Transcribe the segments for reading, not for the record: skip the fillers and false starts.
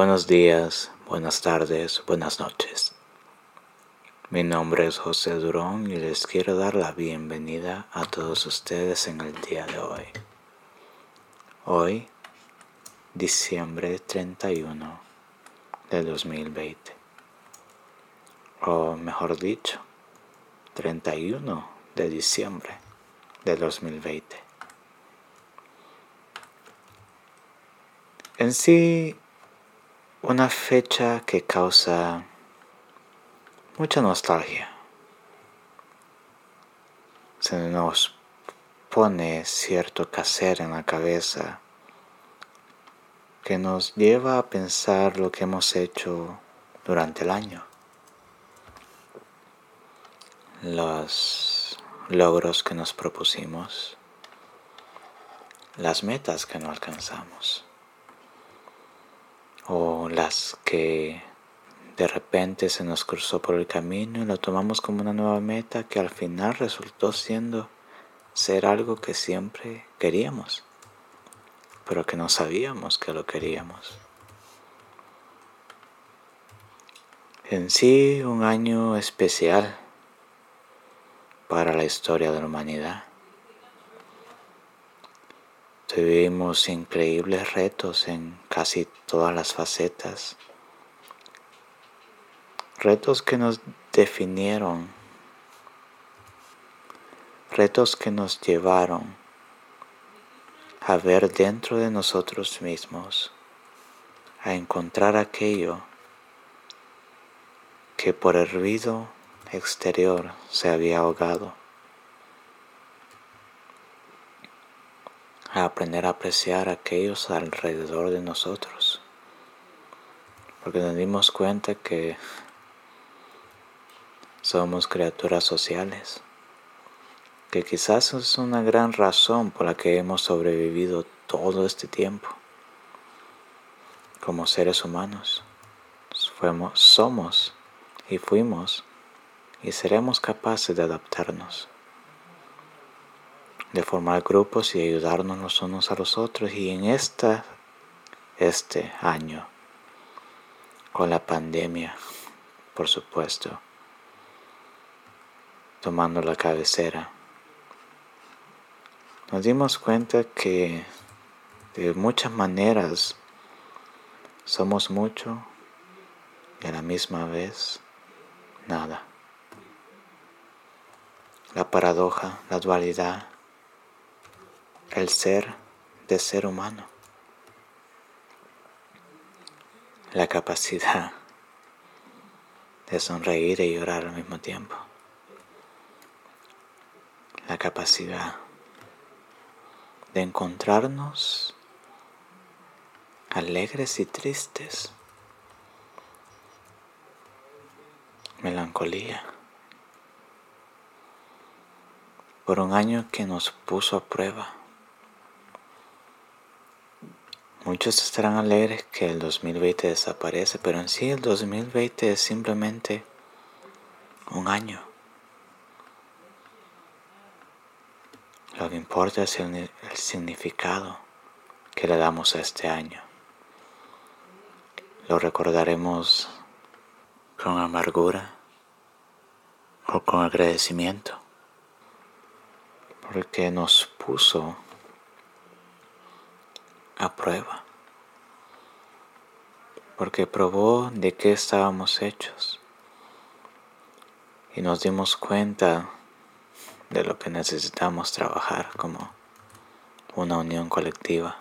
Buenos días, buenas tardes, buenas noches. Mi nombre es José Durón y les quiero dar la bienvenida a todos ustedes en el día de hoy. Hoy, diciembre 31 de 2020. O mejor dicho, 31 de diciembre de 2020. En sí, una fecha que causa mucha nostalgia. Se nos pone cierto quehacer en la cabeza que nos lleva a pensar lo que hemos hecho durante el año, los logros que nos propusimos, las metas que no alcanzamos o las que de repente se nos cruzó por el camino y lo tomamos como una nueva meta que al final resultó ser algo que siempre queríamos, pero que no sabíamos que lo queríamos. En sí, un año especial para la historia de la humanidad. Tuvimos increíbles retos en casi todas las facetas. Retos que nos definieron, retos que nos llevaron a ver dentro de nosotros mismos, a encontrar aquello que por el ruido exterior se había ahogado, a aprender a apreciar a aquellos alrededor de nosotros, porque nos dimos cuenta que somos criaturas sociales, que quizás es una gran razón por la que hemos sobrevivido todo este tiempo. Como seres humanos, somos y fuimos y seremos capaces de adaptarnos, de formar grupos y ayudarnos los unos a los otros. Y en este año, con la pandemia, por supuesto, tomando la cabecera, nos dimos cuenta que de muchas maneras somos mucho y a la misma vez nada. La paradoja, la dualidad, el ser de ser humano, la capacidad de sonreír y llorar al mismo tiempo. La capacidad de encontrarnos alegres y tristes, melancolía, por un año que nos puso a prueba. Muchos estarán alegres que el 2020 desaparece, pero en sí el 2020 es simplemente un año. Lo que importa es el significado que le damos a este año. Lo recordaremos con amargura o con agradecimiento, porque nos puso a prueba, porque probó de qué estábamos hechos y nos dimos cuenta de lo que necesitamos trabajar como una unión colectiva.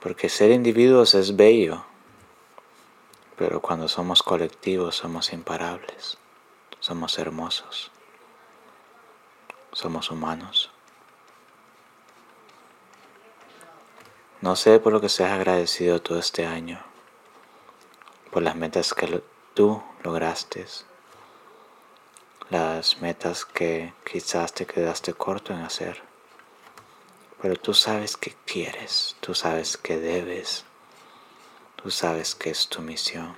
Porque ser individuos es bello, pero cuando somos colectivos somos imparables, somos hermosos, somos humanos. No sé por lo que seas agradecido todo este año, por las metas que tú lograste, las metas que quizás te quedaste corto en hacer, pero tú sabes que quieres, tú sabes que debes, tú sabes que es tu misión.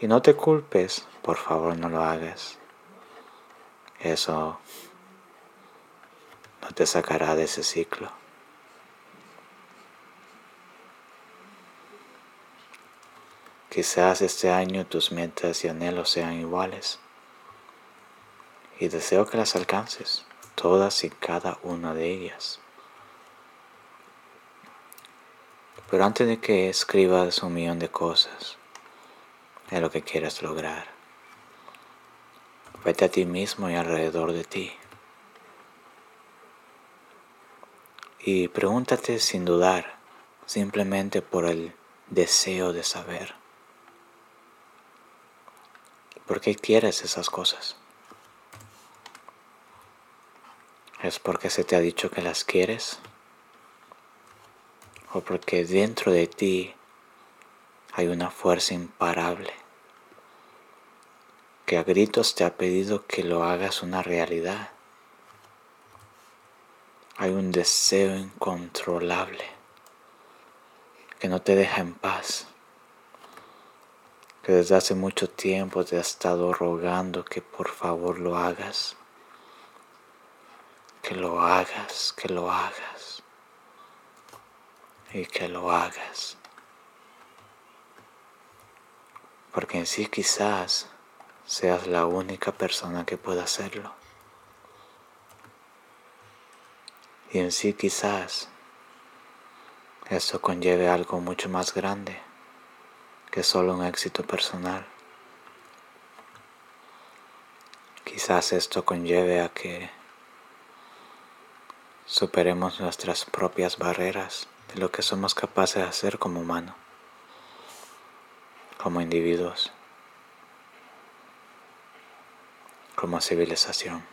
Y no te culpes, por favor no lo hagas. Eso no te sacará de ese ciclo. Quizás este año tus metas y anhelos sean iguales, y deseo que las alcances, todas y cada una de ellas. Pero antes de que escribas 1,000,000 de cosas, de lo que quieras lograr, vete a ti mismo y alrededor de ti, y pregúntate sin dudar, simplemente por el deseo de saber. ¿Por qué quieres esas cosas? ¿Es porque se te ha dicho que las quieres? ¿O porque dentro de ti hay una fuerza imparable que a gritos te ha pedido que lo hagas una realidad? Hay un deseo incontrolable que no te deja en paz, que desde hace mucho tiempo te ha estado rogando que por favor lo hagas, que lo hagas, que lo hagas y que lo hagas. Porque en sí quizás seas la única persona que pueda hacerlo. Y en sí quizás esto conlleve algo mucho más grande que solo un éxito personal. Quizás esto conlleve a que superemos nuestras propias barreras de lo que somos capaces de hacer como humanos, como individuos, como civilización.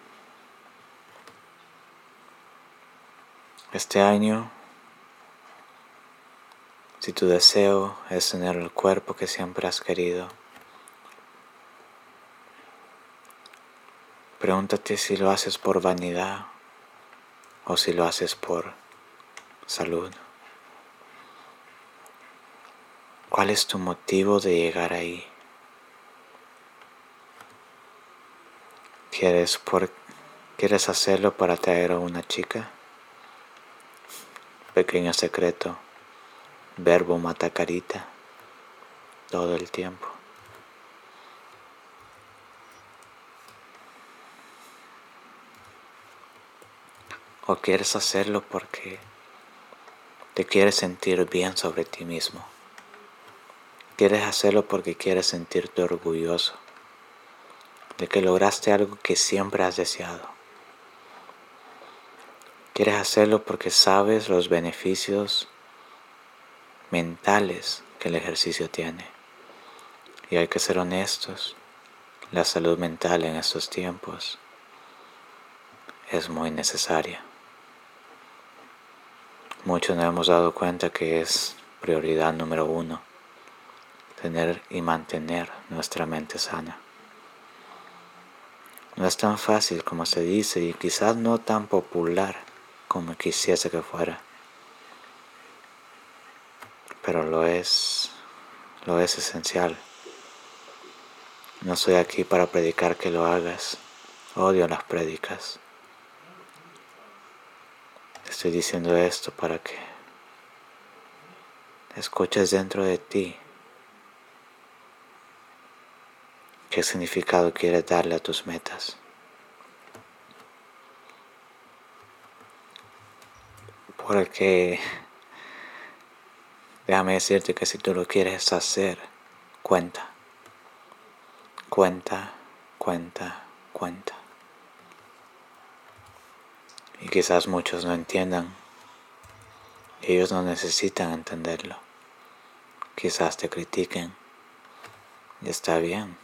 Este año, si tu deseo es tener el cuerpo que siempre has querido, pregúntate si lo haces por vanidad o si lo haces por salud. ¿Cuál es tu motivo de llegar ahí? ¿Quieres hacerlo para atraer a una chica? Pequeño secreto. Verbo matacarita todo el tiempo. ¿O quieres hacerlo porque te quieres sentir bien sobre ti mismo? ¿Quieres hacerlo porque quieres sentirte orgulloso de que lograste algo que siempre has deseado? ¿Quieres hacerlo porque sabes los beneficios mentales que el ejercicio tiene? Y hay que ser honestos, la salud mental en estos tiempos es muy necesaria. Muchos nos hemos dado cuenta que es prioridad número 1, tener y mantener nuestra mente sana. No es tan fácil como se dice y quizás no tan popular como quisiese que fuera. Pero lo es esencial. No estoy aquí para predicar que lo hagas. Odio las prédicas. Estoy diciendo esto para que escuches dentro de ti qué significado quieres darle a tus metas. Porque déjame decirte que si tú lo quieres hacer, cuenta. Cuenta, cuenta, cuenta. Y quizás muchos no entiendan. Ellos no necesitan entenderlo. Quizás te critiquen. Y está bien.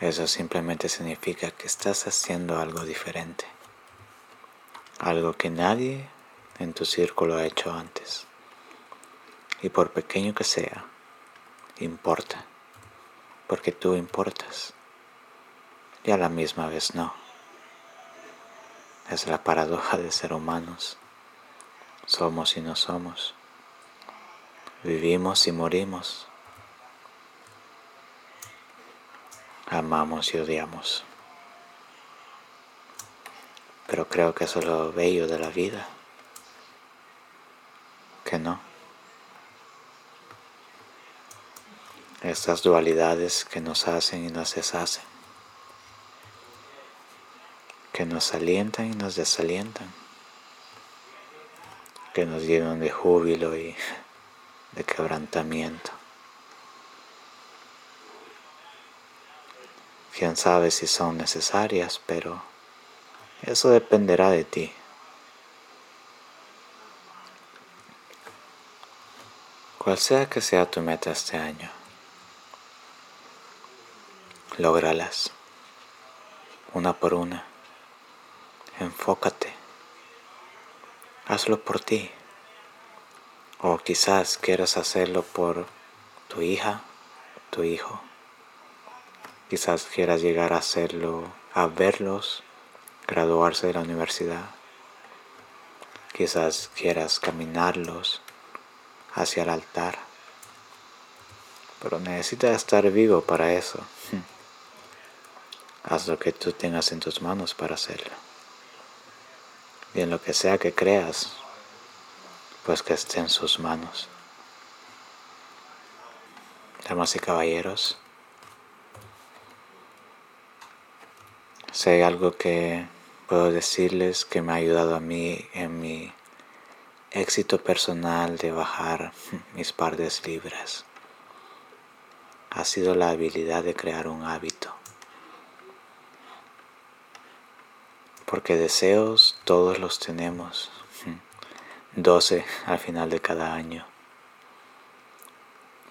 Eso simplemente significa que estás haciendo algo diferente. Algo que nadie en tu círculo ha hecho antes. Y por pequeño que sea, importa, porque tú importas, y a la misma vez no. Es la paradoja de ser humanos, somos y no somos, vivimos y morimos, amamos y odiamos. Pero creo que eso es lo bello de la vida, que no. estas dualidades que nos hacen y nos deshacen, que nos alientan y nos desalientan, que nos llenan de júbilo y de quebrantamiento. Quién sabe si son necesarias, pero eso dependerá de ti. Cual sea que sea tu meta este año, lógralas, una por una. Enfócate, hazlo por ti, o quizás quieras hacerlo por tu hija, tu hijo. Quizás quieras llegar a hacerlo, a verlos graduarse de la universidad. Quizás quieras caminarlos hacia el altar. Pero necesitas estar vivo para eso. Haz lo que tú tengas en tus manos para hacerlo. Y en lo que sea que creas, pues que esté en sus manos. Damas y caballeros, si hay algo que puedo decirles que me ha ayudado a mí en mi éxito personal de bajar mis par de libras, ha sido la habilidad de crear un hábito. Porque deseos todos los tenemos, 12 al final de cada año.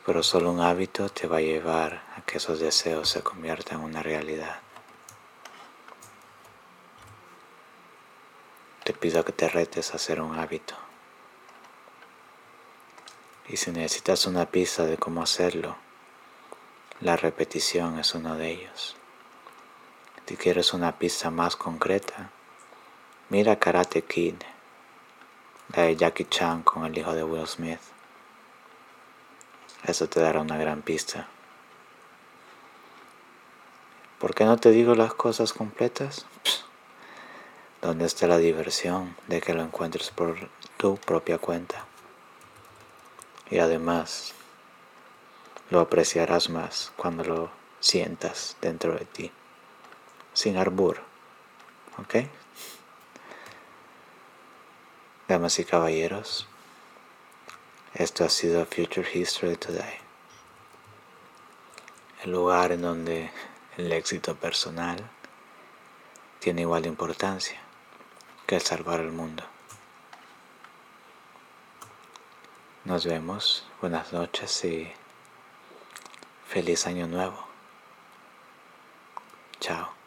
Pero solo un hábito te va a llevar a que esos deseos se conviertan en una realidad. Te pido que te retes a hacer un hábito. Y si necesitas una pista de cómo hacerlo, la repetición es uno de ellos. Si quieres una pista más concreta, mira Karate Kid, la de Jackie Chan con el hijo de Will Smith. Eso te dará una gran pista. ¿Por qué no te digo las cosas completas? ¿Dónde está la diversión de que lo encuentres por tu propia cuenta? Y además, lo apreciarás más cuando lo sientas dentro de ti, sin arbor, ¿ok? Damas y caballeros, esto ha sido Future History Today, el lugar en donde el éxito personal tiene igual de importancia que el salvar el mundo. Nos vemos, buenas noches y feliz año nuevo. Chao.